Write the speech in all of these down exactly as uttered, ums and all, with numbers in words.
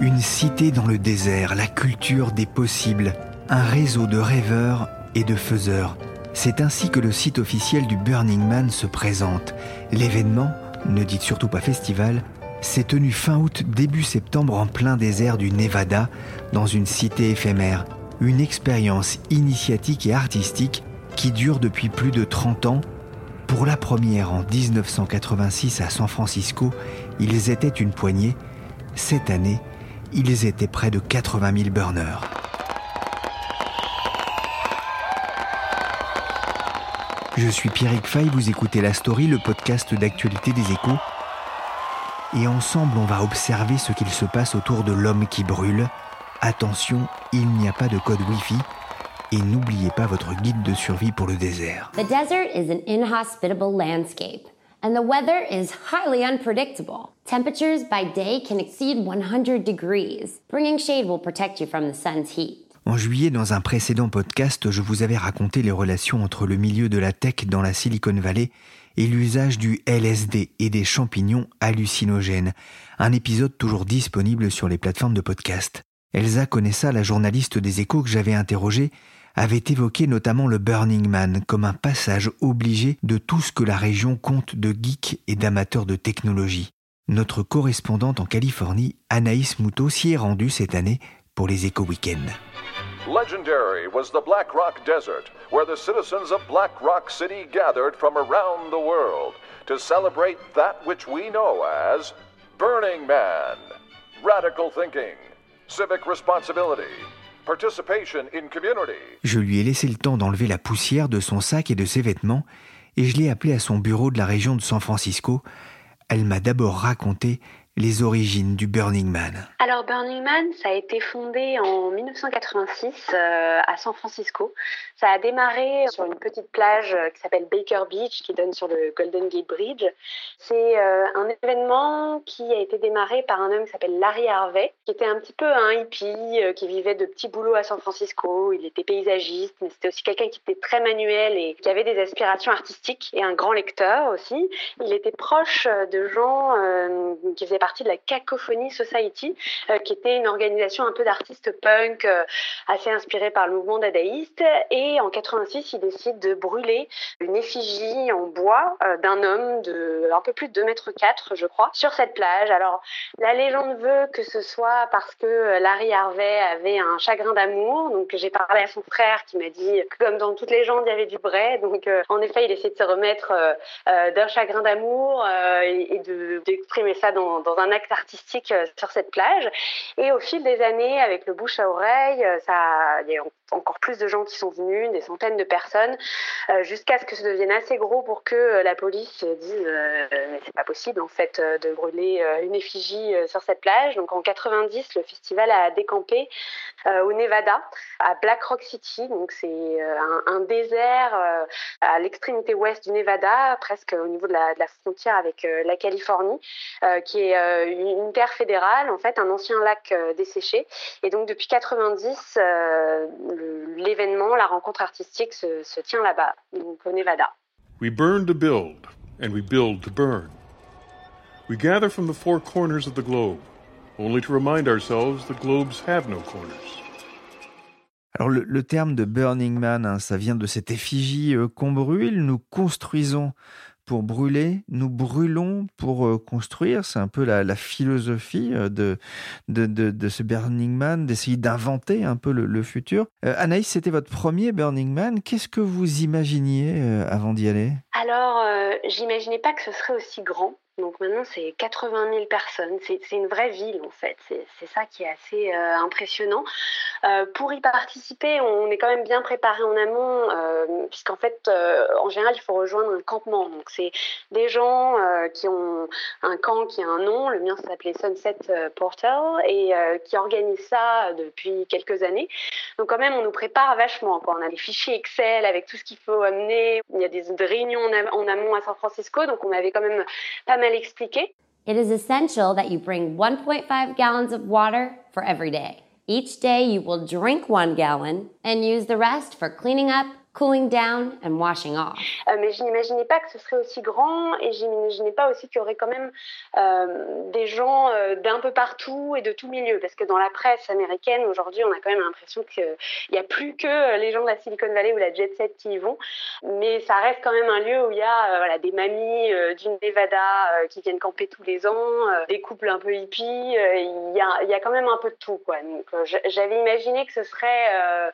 Une cité dans le désert, la culture des possibles, un réseau de rêveurs et de faiseurs. C'est ainsi que le site officiel du Burning Man se présente. L'événement, ne dites surtout pas festival, s'est tenu fin août, début septembre en plein désert du Nevada, dans une cité éphémère. Une expérience initiatique et artistique qui dure depuis plus de trente ans. Pour la première en dix-neuf cent quatre-vingt-six à San Francisco, ils étaient une poignée. Cette année, ils étaient près de quatre-vingt mille burners. Je suis Pierrick Fay, vous écoutez La Story, le podcast d'actualité des Echos. Et ensemble, on va observer ce qu'il se passe autour de l'homme qui brûle. Attention, il n'y a pas de code Wi-Fi. Et n'oubliez pas votre guide de survie pour le désert. The desert is an inhospitable landscape. And the weather is highly unpredictable. Temperatures by day can exceed one hundred degrees. Bringing shade will protect you from the sun's heat. En juillet, dans un précédent podcast, je vous avais raconté les relations entre le milieu de la tech dans la Silicon Valley et l'usage du L S D et des champignons hallucinogènes. Un épisode toujours disponible sur les plateformes de podcast. Elsa Conessa, la journaliste des Échos que j'avais interrogée, avait évoqué notamment le Burning Man comme un passage obligé de tout ce que la région compte de geeks et d'amateurs de technologie. Notre correspondante en Californie, Anaïs Moutot, s'y est rendue cette année pour les Échos Week-end. Legendary was the Black Rock Desert, where the citizens of Black Rock City gathered from around the world to celebrate that which we know as Burning Man, radical thinking, civic responsibility. Je lui ai laissé le temps d'enlever la poussière de son sac et de ses vêtements et je l'ai appelée à son bureau de la région de San Francisco. Elle m'a d'abord raconté les origines du Burning Man. Alors Burning Man, ça a été fondé en dix-neuf cent quatre-vingt-six euh, à San Francisco. Ça a démarré sur une petite plage qui s'appelle Baker Beach, qui donne sur le Golden Gate Bridge. C'est euh, un événement qui a été démarré par un homme qui s'appelle Larry Harvey, qui était un petit peu un hippie, euh, qui vivait de petits boulots à San Francisco. Il était paysagiste, mais c'était aussi quelqu'un qui était très manuel et qui avait des aspirations artistiques et un grand lecteur aussi. Il était proche de gens euh, qui faisaient partie de la Cacophony Society, euh, qui était une organisation un peu d'artistes punk, euh, assez inspirée par le mouvement dadaïste. Et en quatre-vingt-six, il décide de brûler une effigie en bois euh, d'un homme de un peu plus de deux mètres quatre, je crois, sur cette plage. Alors, la légende veut que ce soit parce que Larry Harvey avait un chagrin d'amour. Donc, j'ai parlé à son frère qui m'a dit que, comme dans toutes les légendes, il y avait du vrai. Donc, euh, en effet, il essaie de se remettre euh, euh, d'un chagrin d'amour euh, et, et de, d'exprimer ça dans, dans un acte artistique sur cette plage. Et au fil des années, avec le bouche à oreille, ça, il y a encore plus de gens qui sont venus, des centaines de personnes, euh, jusqu'à ce que ça devienne assez gros pour que euh, la police dise euh, mais c'est pas possible en fait euh, de brûler euh, une effigie euh, sur cette plage. Donc en quatre-vingt-dix, le festival a décampé euh, au Nevada, à Black Rock City. Donc c'est euh, un, un désert euh, à l'extrémité ouest du Nevada, presque au niveau de la, de la frontière avec euh, la Californie, euh, qui est euh, une terre fédérale, en fait un ancien lac euh, desséché. Et donc depuis quatre-vingt-dix, euh, le, l'événement, la rencontre artistique se, se tient là-bas, donc au Nevada. We burn to build, and we build to burn. We gather from the four corners of the globe, only to remind ourselves that globes have no corners. Alors le, le terme de Burning Man, hein, ça vient de cette effigie euh, qu'on brûle. Nous construisons pour brûler, nous brûlons pour euh, construire. C'est un peu la, la philosophie euh, de, de, de, de ce Burning Man, d'essayer d'inventer un peu le, le futur. Euh, Anaïs, c'était votre premier Burning Man. Qu'est-ce que vous imaginiez euh, avant d'y aller ? Alors, euh, j'imaginais pas que ce serait aussi grand. Donc maintenant, c'est quatre-vingt mille personnes. C'est, c'est une vraie ville, en fait. C'est, c'est ça qui est assez euh, impressionnant. Euh, pour y participer, on est quand même bien préparé en amont, euh, puisqu'en fait, euh, en général, il faut rejoindre un campement. Donc c'est des gens euh, qui ont un camp qui a un nom. Le mien s'appelait Sunset Portal et euh, qui organise ça depuis quelques années. Donc quand même, on nous prépare vachement, quoi. On a des fichiers Excel avec tout ce qu'il faut amener. Il y a des réunions en amont à San Francisco. Donc on avait quand même pas mal expliqué. It is essential that you bring one point five gallons of water for every day. Each day you will drink one gallon and use the rest for cleaning up, cooling down and washing off. Euh, mais je n'imaginais pas que ce serait aussi grand et je n'imaginais pas aussi qu'il y aurait quand même euh, des gens euh, d'un peu partout et de tout milieu. Parce que dans la presse américaine, aujourd'hui, on a quand même l'impression qu'il n'y a plus que les gens de la Silicon Valley ou la Jet Set qui y vont. Mais ça reste quand même un lieu où il y a euh, voilà, des mamies euh, du Nevada euh, qui viennent camper tous les ans, euh, des couples un peu hippies. Il euh, y, y a quand même un peu de tout, quoi. Donc, euh, j'avais imaginé que ce serait... Euh,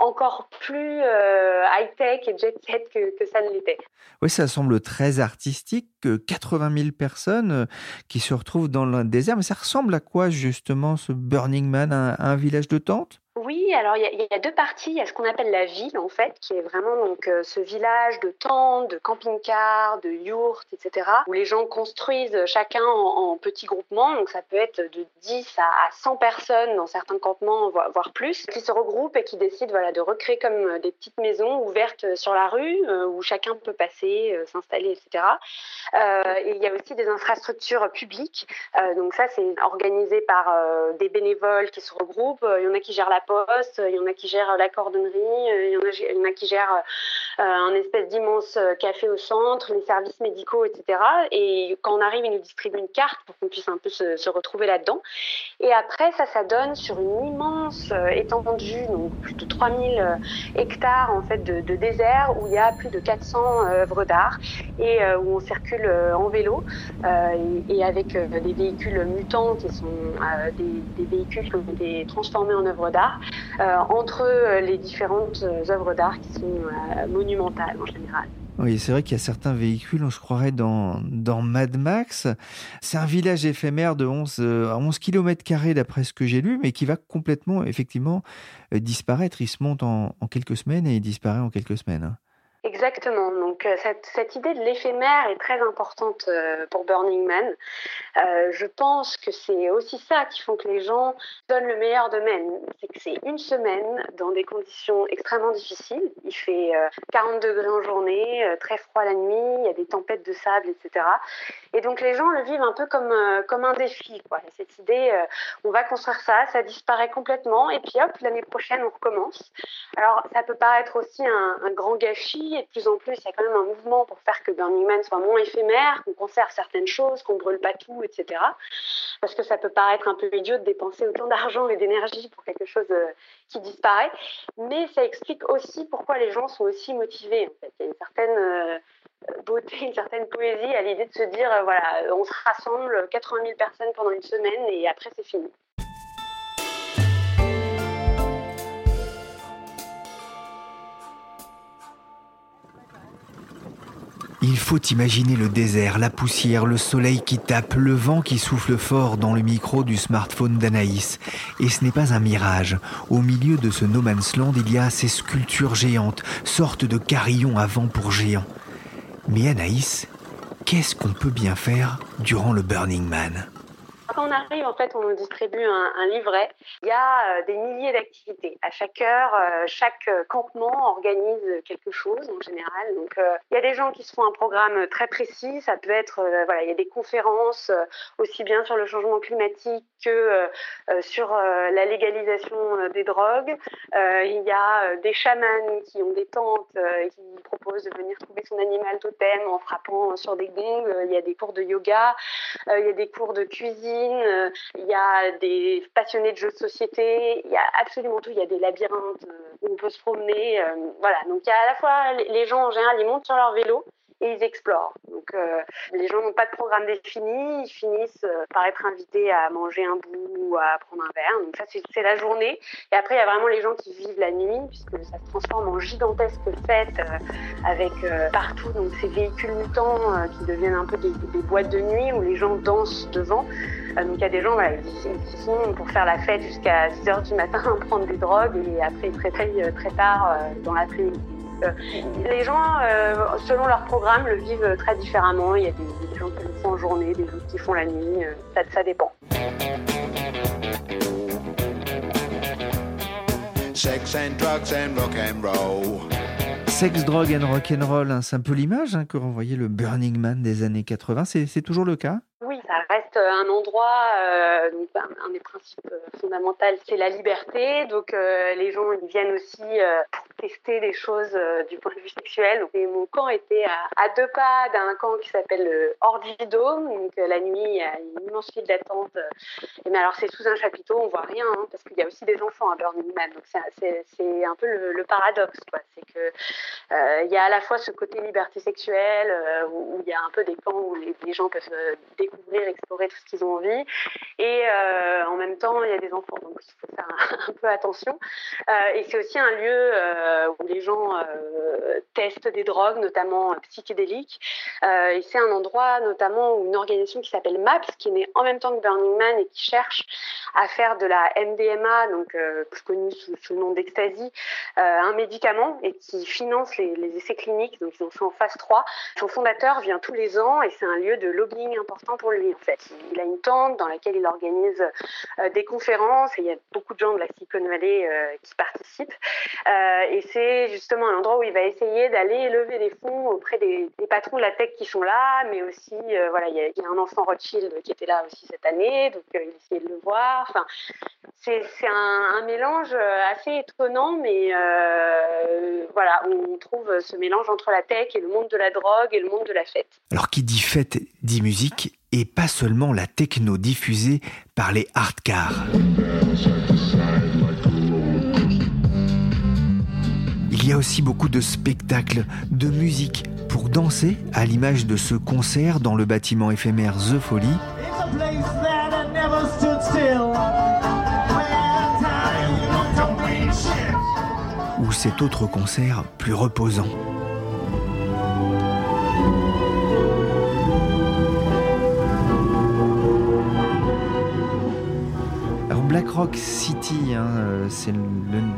encore plus euh, high-tech et jet-set que, que ça ne l'était. Oui, ça semble très artistique, quatre-vingt mille personnes qui se retrouvent dans le désert. Mais ça ressemble à quoi, justement, ce Burning Man, à un village de tentes ? Oui, alors il y, y a deux parties. Il y a ce qu'on appelle la ville, en fait, qui est vraiment donc, euh, ce village de tentes, de camping-cars, de yurts, et cetera, où les gens construisent chacun en, en petits groupements. Donc ça peut être de dix à cent personnes dans certains campements, vo- voire plus, qui se regroupent et qui décident voilà, de recréer comme des petites maisons ouvertes sur la rue, euh, où chacun peut passer, euh, s'installer, et cetera. Euh, et il y a aussi des infrastructures publiques. Euh, donc ça, c'est organisé par euh, des bénévoles qui se regroupent. Il y en a qui gèrent la poste, il y en a qui gèrent la cordonnerie, il y en a, il y en a qui gèrent euh, un espèce d'immense café au centre, les services médicaux, et cetera. Et quand on arrive, ils nous distribuent une carte pour qu'on puisse un peu se, se retrouver là-dedans. Et après, ça, ça donne sur une immense euh, étendue, donc plus de trois mille hectares en fait, de, de désert où il y a plus de quatre cents euh, œuvres d'art et euh, où on circule euh, en vélo euh, et, et avec euh, des véhicules mutants qui sont euh, des, des véhicules qui ont été transformés en œuvres d'art. Euh, entre les différentes œuvres d'art qui sont euh, monumentales en général. Oui, c'est vrai qu'il y a certains véhicules, on se croirait dans, dans Mad Max. C'est un village éphémère de onze à onze kilomètres carrés d'après ce que j'ai lu, mais qui va complètement, effectivement, euh, disparaître. Il se monte en, en quelques semaines et il disparaît en quelques semaines. Hein. Exactement. Donc euh, cette, cette idée de l'éphémère est très importante euh, pour Burning Man. Euh, je pense que c'est aussi ça qui fait que les gens donnent le meilleur d'eux-mêmes. C'est que c'est une semaine dans des conditions extrêmement difficiles. Il fait euh, quarante degrés en journée, euh, très froid la nuit, il y a des tempêtes de sable, et cetera. Et donc les gens le vivent un peu comme, euh, comme un défi, quoi. Cette idée, euh, on va construire ça, ça disparaît complètement et puis hop, l'année prochaine on recommence. Alors ça peut paraître aussi un, un grand gâchis. Et de plus en plus, il y a quand même un mouvement pour faire que Burning Man soit moins éphémère, qu'on conserve certaines choses, qu'on ne brûle pas tout, et cetera. Parce que ça peut paraître un peu idiot de dépenser autant d'argent et d'énergie pour quelque chose qui disparaît. Mais ça explique aussi pourquoi les gens sont aussi motivés. En fait. Il y a une certaine beauté, une certaine poésie à l'idée de se dire, voilà, on se rassemble quatre-vingt mille personnes pendant une semaine et après c'est fini. Il faut imaginer le désert, la poussière, le soleil qui tape, le vent qui souffle fort dans le micro du smartphone d'Anaïs. Et ce n'est pas un mirage. Au milieu de ce no man's land, il y a ces sculptures géantes, sortes de carillons à vent pour géants. Mais Anaïs, qu'est-ce qu'on peut bien faire durant le Burning Man ? Quand on arrive, en fait, on nous distribue un, un livret. Il y a euh, des milliers d'activités. À chaque heure, euh, chaque campement organise quelque chose en général. Donc, euh, il y a des gens qui se font un programme très précis. Ça peut être, euh, voilà, il y a des conférences euh, aussi bien sur le changement climatique que euh, euh, sur euh, la légalisation euh, des drogues. Euh, il y a euh, des chamans qui ont des tentes euh, et qui proposent de venir trouver son animal totem en frappant sur des gongs. Il y a des cours de yoga. Euh, il y a des cours de cuisine. Il y a des passionnés de jeux de société, il y a absolument tout, il y a des labyrinthes où on peut se promener, euh, voilà. Donc il y a à la fois les gens en général, ils montent sur leur vélo et ils explorent. Donc euh, les gens n'ont pas de programme défini, ils finissent euh, par être invités à manger un bout ou à prendre un verre. Donc ça c'est, c'est la journée. Et après il y a vraiment les gens qui vivent la nuit puisque ça se transforme en gigantesque fête euh, avec euh, partout donc ces véhicules mutants euh, qui deviennent un peu des, des boîtes de nuit où les gens dansent devant. Donc il y a des gens voilà, qui sont pour faire la fête jusqu'à six heures du matin, prendre des drogues et après ils se réveillent très tard dans l'après-midi. Les gens, selon leur programme, le vivent très différemment. Il y a des gens qui le font en journée, des gens qui font la nuit, ça, ça dépend. Sex and drugs and rock and roll. Sex, drogue and rock and roll, hein, c'est un peu l'image hein, que renvoyait le Burning Man des années quatre-vingts. C'est, c'est toujours le cas ? Oui, ça reste un endroit, euh, donc, ben, un des principes fondamentaux, c'est la liberté. Donc euh, les gens ils viennent aussi euh, pour tester des choses euh, du point de vue sexuel. Et mon camp était à, à deux pas d'un camp qui s'appelle le Orgy Dome. Donc euh, la nuit, il y a une immense file d'attente. Et mais alors c'est sous un chapiteau, on voit rien, hein, parce qu'il y a aussi des enfants à Burning Man. Donc c'est, c'est, c'est un peu le, le paradoxe, quoi. C'est que euh, il y a à la fois ce côté liberté sexuelle, euh, où, où il y a un peu des camps où les, les gens peuvent euh, découvrir, explorer tout ce qu'ils ont envie et euh, en même temps il y a des enfants donc il faut faire un, un peu attention euh, et c'est aussi un lieu euh, où les gens euh, testent des drogues notamment psychédéliques euh, et c'est un endroit notamment où une organisation qui s'appelle MAPS qui est née en même temps que Burning Man et qui cherche à faire de la M D M A donc euh, plus connue sous, sous le nom d'Ecstasy euh, un médicament et qui finance les, les essais cliniques donc ils en sont en phase trois. Son fondateur vient tous les ans et c'est un lieu de lobbying important pour lui en fait. Il a une tente dans laquelle il organise euh, des conférences et il y a beaucoup de gens de la Silicon Valley euh, qui participent euh, et c'est justement un endroit où il va essayer d'aller lever des fonds auprès des, des patrons de la tech qui sont là mais aussi euh, voilà il y, a, il y a un enfant Rothschild qui était là aussi cette année donc euh, il essayait de le voir enfin, c'est, c'est un, un mélange assez étonnant mais euh, voilà on trouve ce mélange entre la tech et le monde de la drogue et le monde de la fête. Alors qui dit fête dit musique et pas seulement la techno diffusée par les hardcars. Il y a aussi beaucoup de spectacles, de musique pour danser à l'image de ce concert dans le bâtiment éphémère The Folly. Ou cet autre concert plus reposant. Black Rock City, hein, c'est le,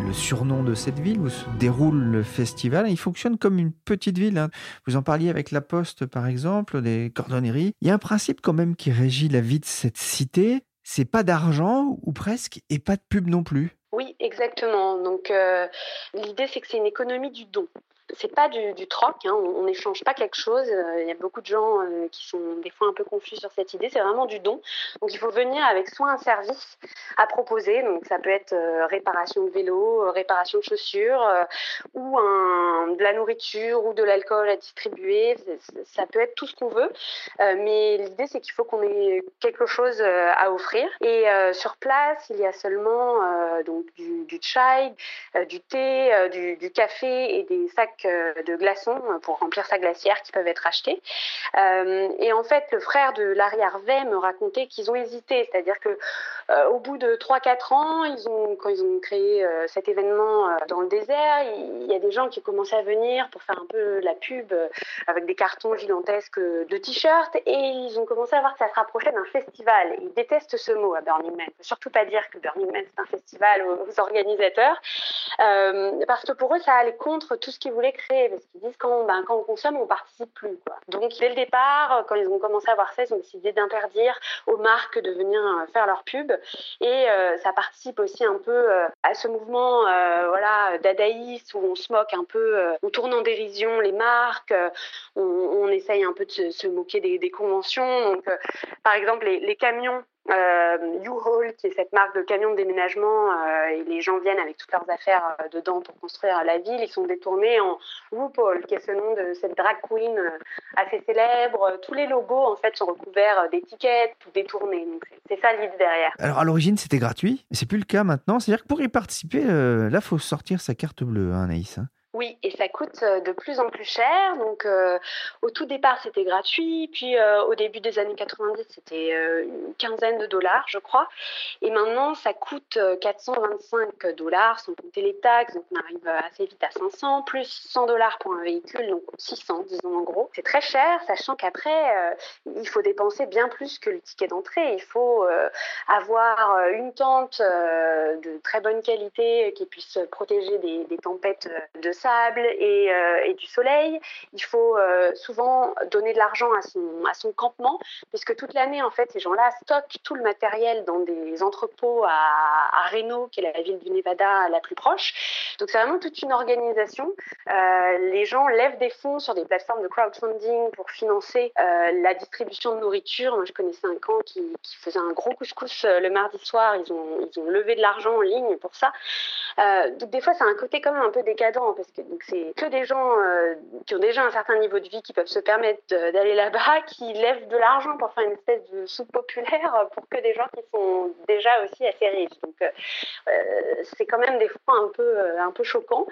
le surnom de cette ville où se déroule le festival. Il fonctionne comme une petite ville. Hein. Vous en parliez avec La Poste, par exemple, des cordonneries. Il y a un principe quand même qui régit la vie de cette cité. C'est pas d'argent, ou presque, et pas de pub non plus. Oui, exactement. Donc, euh, l'idée, c'est que c'est une économie du don. C'est pas du, du troc, hein, on n'échange pas quelque chose. Il y a beaucoup de gens euh, qui sont des fois un peu confus sur cette idée. C'est vraiment du don. Donc il faut venir avec soit un service à proposer. Donc ça peut être euh, réparation de vélo, réparation de chaussures, euh, ou un, de la nourriture ou de l'alcool à distribuer. C'est, ça peut être tout ce qu'on veut. Euh, mais l'idée c'est qu'il faut qu'on ait quelque chose euh, à offrir. Et euh, sur place il y a seulement euh, donc du, du chai, euh, du thé, euh, du, du café et des sacs sacs de glaçons pour remplir sa glacière qui peuvent être achetés. Euh, et en fait, le frère de Larry Harvey me racontait qu'ils ont hésité, c'est-à-dire que euh, au bout de trois quatre ans, ils ont, quand ils ont créé euh, cet événement euh, dans le désert, il y a des gens qui commençaient à venir pour faire un peu la pub euh, avec des cartons gigantesques de t-shirts, et ils ont commencé à voir que ça se rapprochait d'un festival. Et ils détestent ce mot à Burning Man. Il ne faut surtout pas dire que Burning Man, c'est un festival aux, aux organisateurs, euh, parce que pour eux, ça allait contre tout ce qu'ils voulaient créer, parce qu'ils disent quand, ben, quand on consomme, on ne participe plus, quoi. Donc, dès le départ, quand ils ont commencé à voir ça, ils ont décidé d'interdire aux marques de venir faire leur pub. Et euh, ça participe aussi un peu euh, à ce mouvement euh, voilà, dadaïste, où on se moque un peu, euh, on tourne en dérision les marques, euh, on, on essaye un peu de se, se moquer des, des conventions. Donc, euh, par exemple, les, les camions Euh, U-Haul, qui est cette marque de camions de déménagement, euh, et les gens viennent avec toutes leurs affaires euh, dedans pour construire la ville, ils sont détournés en Swoopol, qui est ce nom de cette drag queen euh, assez célèbre. Tous les logos en fait sont recouverts d'étiquettes ou détournés. Donc c'est, c'est ça l'idée derrière. Alors à l'origine c'était gratuit, c'est plus le cas maintenant. C'est-à-dire que pour y participer, euh, là faut sortir sa carte bleue, hein, Anaïs. Hein. Oui, et ça coûte de plus en plus cher. Donc, euh, au tout départ, c'était gratuit. Puis, euh, au début des années quatre-vingt-dix, c'était euh, une quinzaine de dollars, je crois. Et maintenant, ça coûte quatre cent vingt-cinq dollars, sans compter les taxes. Donc, on arrive assez vite à cinq cents, plus cent dollars pour un véhicule, donc six cents, disons en gros. C'est très cher, sachant qu'après, euh, il faut dépenser bien plus que le ticket d'entrée. Il faut euh, avoir une tente euh, de très bonne qualité qui puisse protéger des, des tempêtes de sable. Et, euh, et du soleil. Il faut euh, souvent donner de l'argent à son, à son campement, puisque toute l'année, en fait, ces gens-là stockent tout le matériel dans des entrepôts à, à Reno, qui est la ville du Nevada la plus proche. Donc, c'est vraiment toute une organisation. Euh, les gens lèvent des fonds sur des plateformes de crowdfunding pour financer euh, la distribution de nourriture. Moi, je connaissais un camp qui, qui faisait un gros couscous le mardi soir. Ils ont, ils ont levé de l'argent en ligne pour ça. Euh, donc, des fois, ça a un côté quand même un peu décadent, parce que donc c'est que des gens euh, qui ont déjà un certain niveau de vie, qui peuvent se permettre de, d'aller là-bas, qui lèvent de l'argent pour faire une espèce de soupe populaire pour que des gens qui sont déjà aussi assez riches. Donc euh, c'est quand même des fois un peu, un peu choquant.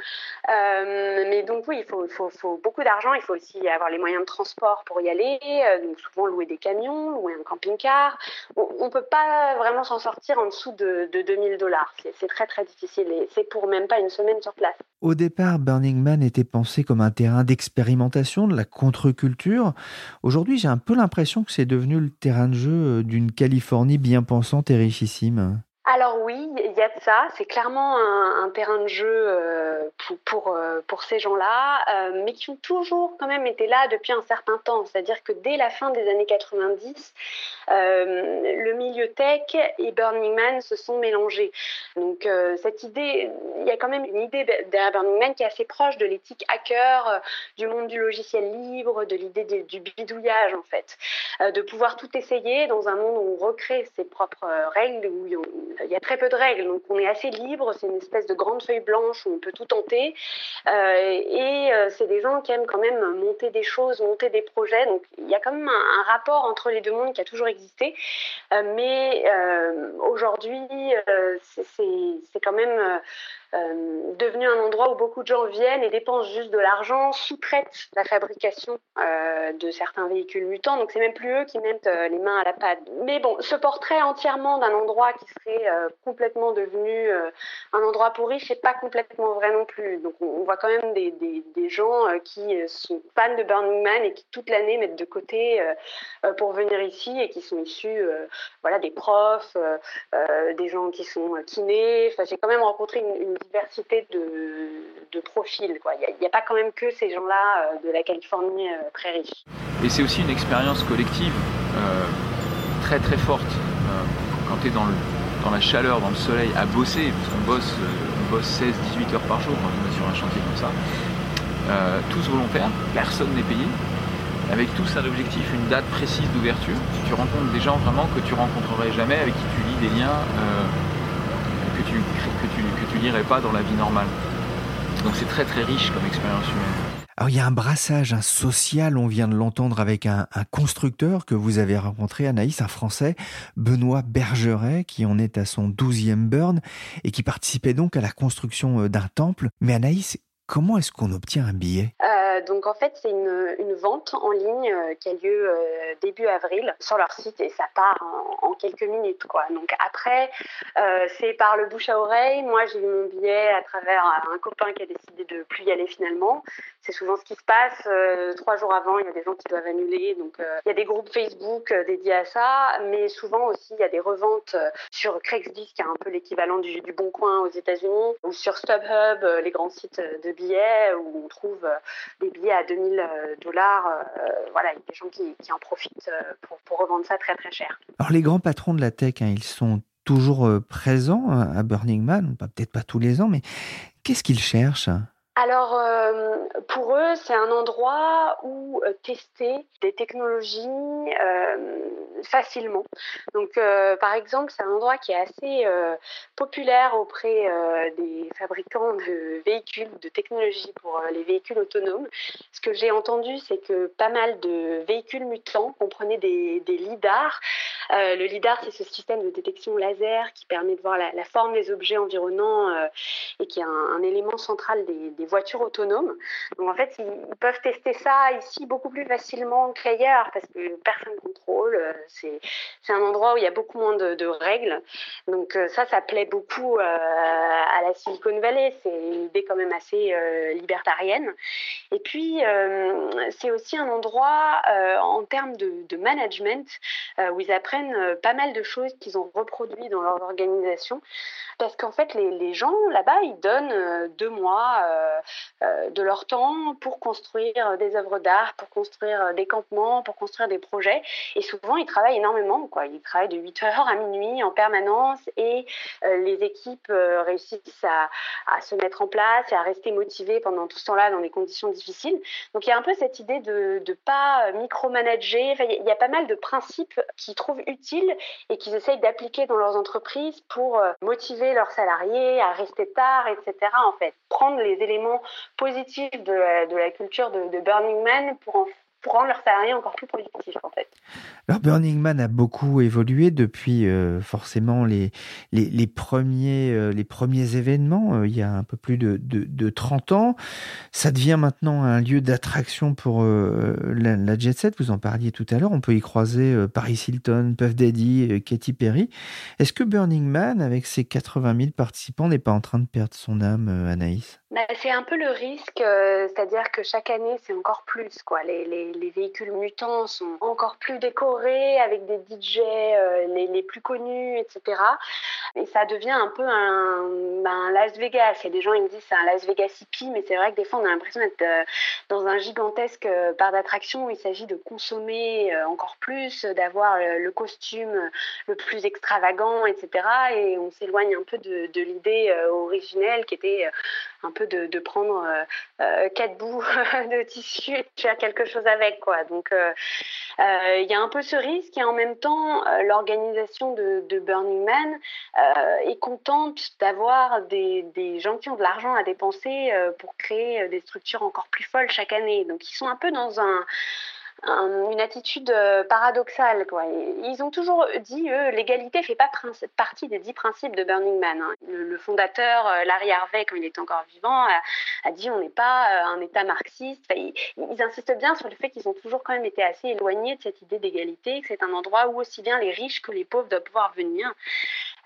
Euh, mais donc oui, il faut, faut, faut beaucoup d'argent. Il faut aussi avoir les moyens de transport pour y aller. Donc souvent louer des camions, louer un camping-car. On ne peut pas vraiment s'en sortir en dessous de, de deux mille dollars. C'est, c'est très très difficile et c'est pour même pas une semaine sur place. Au départ, Burning Man était pensé comme un terrain d'expérimentation de la contre-culture. Aujourd'hui, j'ai un peu l'impression que c'est devenu le terrain de jeu d'une Californie bien pensante et richissime. Alors oui, il y a de ça. C'est clairement un, un terrain de jeu euh, pour, pour, euh, pour ces gens-là, euh, mais qui ont toujours quand même été là depuis un certain temps. C'est-à-dire que dès la fin des années quatre-vingt-dix, euh, le milieu tech et Burning Man se sont mélangés. Donc euh, cette idée, il y a quand même une idée derrière Burning Man qui est assez proche de l'éthique hacker, euh, du monde du logiciel libre, de l'idée de, du bidouillage en fait, euh, de pouvoir tout essayer dans un monde où on recrée ses propres règles, où on Il y a très peu de règles, donc on est assez libre. C'est une espèce de grande feuille blanche où on peut tout tenter. Euh, et euh, c'est des gens qui aiment quand même monter des choses, monter des projets. Donc il y a quand même un, un rapport entre les deux mondes qui a toujours existé. Euh, mais euh, aujourd'hui, euh, c'est, c'est, c'est quand même euh, devenu un endroit où beaucoup de gens viennent et dépensent juste de l'argent, sous-traitent la fabrication euh, de certains véhicules mutants. Donc c'est même plus eux qui mettent euh, les mains à la pâte. Mais bon, ce portrait entièrement d'un endroit qui serait Euh, complètement devenu euh, un endroit pourri, c'est pas complètement vrai non plus. Donc on, on voit quand même des, des, des gens euh, qui sont fans de Burning Man et qui toute l'année mettent de côté euh, pour venir ici et qui sont issus euh, voilà, des profs, euh, euh, des gens qui sont kinés. Enfin, j'ai quand même rencontré une, une diversité de, de profils, quoi. Il n'y a, a pas quand même que ces gens-là euh, de la Californie euh, très riche. Et c'est aussi une expérience collective euh, très très forte euh, quand tu es dans le dans la chaleur, dans le soleil, à bosser, parce qu'on bosse, on bosse seize à dix-huit heures par jour quand on est sur un chantier comme ça, euh, tous volontaires, personne n'est payé, avec tous un objectif, une date précise d'ouverture. Tu rencontres des gens vraiment que tu rencontrerais jamais, avec qui tu lis des liens euh, que tu que tu, que tu lirais pas dans la vie normale. Donc c'est très très riche comme expérience humaine. Alors, il y a un brassage un social, on vient de l'entendre avec un, un constructeur que vous avez rencontré, Anaïs, un Français, Benoît Bergeret, qui en est à son douzième burn et qui participait donc à la construction d'un temple. Mais Anaïs, Comment est-ce qu'on obtient un billet ? euh, Donc en fait, c'est une, une vente en ligne euh, qui a lieu euh, début avril sur leur site et ça part en, en quelques minutes, quoi. Donc après, euh, c'est par le bouche à oreille. Moi, j'ai eu mon billet à travers un copain qui a décidé de plus y aller finalement. C'est souvent ce qui se passe. Euh, trois jours avant, il y a des gens qui doivent annuler. Donc euh, il y a des groupes Facebook dédiés à ça. Mais souvent aussi, il y a des reventes sur Craigslist, qui est un peu l'équivalent du, du Bon Coin aux États-Unis, ou sur StubHub, les grands sites de billets où on trouve des billets à deux mille dollars. Euh, voilà, il y a des gens qui, qui en profitent pour, pour revendre ça très très cher. Alors les grands patrons de la tech, hein, ils sont toujours présents à Burning Man, peut-être pas tous les ans, mais qu'est-ce qu'ils cherchent ? Alors, euh, pour eux, c'est un endroit où tester des technologies euh, facilement. Donc, euh, par exemple, c'est un endroit qui est assez euh, populaire auprès euh, des fabricants de véhicules, de technologies pour euh, les véhicules autonomes. Ce que j'ai entendu, c'est que pas mal de véhicules mutants comprenaient des, des lidars. Euh, le lidar, c'est ce système de détection laser qui permet de voir la, la forme des objets environnants euh, et qui est un, un élément central des, des voitures autonomes. Donc en fait, ils peuvent tester ça ici beaucoup plus facilement qu'ailleurs parce que personne ne contrôle. C'est, c'est un endroit où il y a beaucoup moins de, de règles. Donc ça, ça plaît beaucoup euh, à la Silicon Valley. C'est une idée quand même assez euh, libertarienne. Et puis, euh, c'est aussi un endroit euh, en termes de, de management euh, où ils apprennent euh, pas mal de choses qu'ils ont reproduites dans leur organisation. Parce qu'en fait, les, les gens là-bas, ils donnent euh, deux mois euh, de leur temps pour construire des œuvres d'art, pour construire des campements, pour construire des projets. Et souvent, ils travaillent énormément, quoi. Ils travaillent de huit heures à minuit en permanence et euh, les équipes euh, réussissent à, à se mettre en place et à rester motivées pendant tout ce temps-là dans des conditions difficiles. Donc, il y a un peu cette idée de ne pas micromanager. Enfin, il y a pas mal de principes qu'ils trouvent utiles et qu'ils essayent d'appliquer dans leurs entreprises pour euh, motiver leurs salariés à rester tard, et cetera. En fait, prendre les éléments positifs de la, de la culture de, de Burning Man pour, en, pour rendre leurs salariés encore plus productifs, en fait. Alors, Burning Man a beaucoup évolué depuis euh, forcément les, les, les, premiers, euh, les premiers événements, euh, il y a un peu plus de, de, de trente ans. Ça devient maintenant un lieu d'attraction pour euh, la, la jet set, vous en parliez tout à l'heure. On peut y croiser euh, Paris Hilton, Puff Daddy, euh, Katy Perry. Est-ce que Burning Man, avec ses quatre-vingt mille participants, n'est pas en train de perdre son âme, euh, Anaïs ? C'est un peu le risque, euh, c'est-à-dire que chaque année, c'est encore plus, quoi. Les, les, les véhicules mutants sont encore plus décorés avec des D J euh, les, les plus connus, et cetera. Et ça devient un peu un, un Las Vegas. Il y a des gens qui me disent que c'est un Las Vegas hippie, mais c'est vrai que des fois, on a l'impression d'être euh, dans un gigantesque euh, parc d'attractions où il s'agit de consommer euh, encore plus, d'avoir euh, le costume le plus extravagant, et cetera. Et on s'éloigne un peu de, de l'idée euh, originelle qui était euh, un peu De, de prendre euh, euh, quatre bouts de tissu et de faire quelque chose avec, quoi. Donc, il euh, euh, y a un peu ce risque et en même temps, euh, l'organisation de, de Burning Man euh, est contente d'avoir des, des gens qui ont de l'argent à dépenser euh, pour créer des structures encore plus folles chaque année. Donc, ils sont un peu dans un... une attitude paradoxale, quoi. Ils ont toujours dit, eux, l'égalité ne fait pas princi- partie des dix principes de Burning Man. Hein. Le, le fondateur, Larry Harvey, quand il était encore vivant, a, a dit on n'est pas un État marxiste. Enfin, ils, ils insistent bien sur le fait qu'ils ont toujours quand même été assez éloignés de cette idée d'égalité, que c'est un endroit où aussi bien les riches que les pauvres doivent pouvoir venir.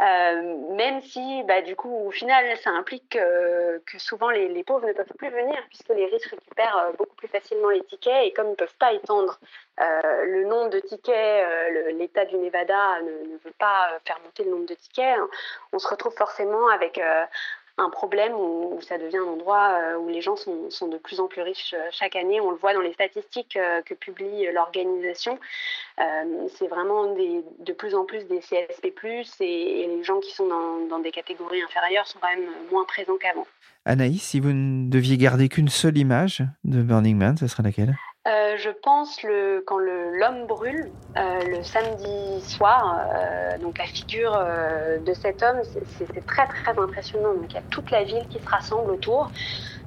Euh, même si, bah, du coup, au final, ça implique euh, que souvent les, les pauvres ne peuvent plus venir puisque les riches récupèrent euh, beaucoup plus facilement les tickets et comme ils ne peuvent pas étendre euh, le nombre de tickets, euh, le, l'État du Nevada ne, ne veut pas faire monter le nombre de tickets, hein, on se retrouve forcément avec euh, un problème où, où ça devient un endroit euh, où les gens sont, sont de plus en plus riches chaque année. On le voit dans les statistiques euh, que publie l'organisation. Euh, c'est vraiment des, de plus en plus des C S P plus, et, et les gens qui sont dans, dans des catégories inférieures sont quand même moins présents qu'avant. Anaïs, si vous ne deviez garder qu'une seule image de Burning Man, ce serait laquelle ? Euh, je pense, le, quand le, l'homme brûle, euh, le samedi soir, euh, donc la figure euh, de cet homme, c'est, c'est, c'est très très impressionnant. Donc il y a toute la ville qui se rassemble autour,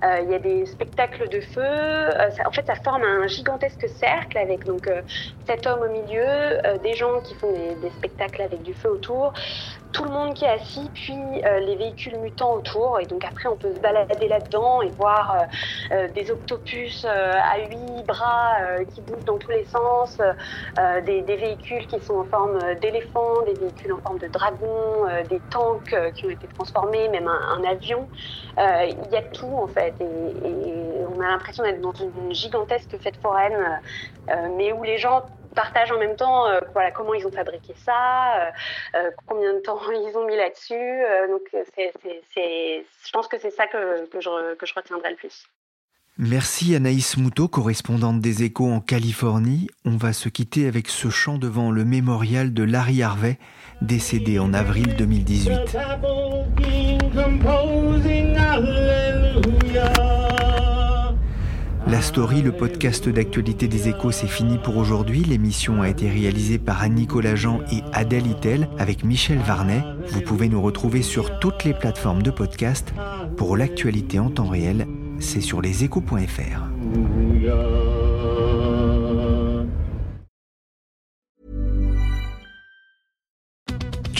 euh, il y a des spectacles de feu, euh, ça, en fait ça forme un gigantesque cercle avec donc, euh, cet homme au milieu, euh, des gens qui font des, des spectacles avec du feu autour, tout le monde qui est assis, puis euh, les véhicules mutants autour, et donc après on peut se balader là-dedans et voir euh, euh, des octopus euh, à huit bras euh, qui bougent dans tous les sens, euh, des, des véhicules qui sont en forme d'éléphants, des véhicules en forme de dragons, euh, des tanks euh, qui ont été transformés, même un, un avion, euh, il y a tout en fait, et, et on a l'impression d'être dans une gigantesque fête foraine, euh, mais où les gens partagent en même temps euh, voilà, comment ils ont fabriqué ça, euh, combien de temps ils ont mis là-dessus. Euh, donc c'est, c'est, c'est, je pense que c'est ça que, que, je, que je retiendrai le plus. Merci Anaïs Moutot, correspondante des Échos en Californie. On va se quitter avec ce chant devant le mémorial de Larry Harvey, décédé en avril deux mille dix-huit. La Story, le podcast d'actualité des Échos, c'est fini pour aujourd'hui. L'émission a été réalisée par Anne-Nicolas Jean et Adèle Itel avec Michel Varnet. Vous pouvez nous retrouver sur toutes les plateformes de podcast. Pour l'actualité en temps réel, c'est sur leséchos point f r.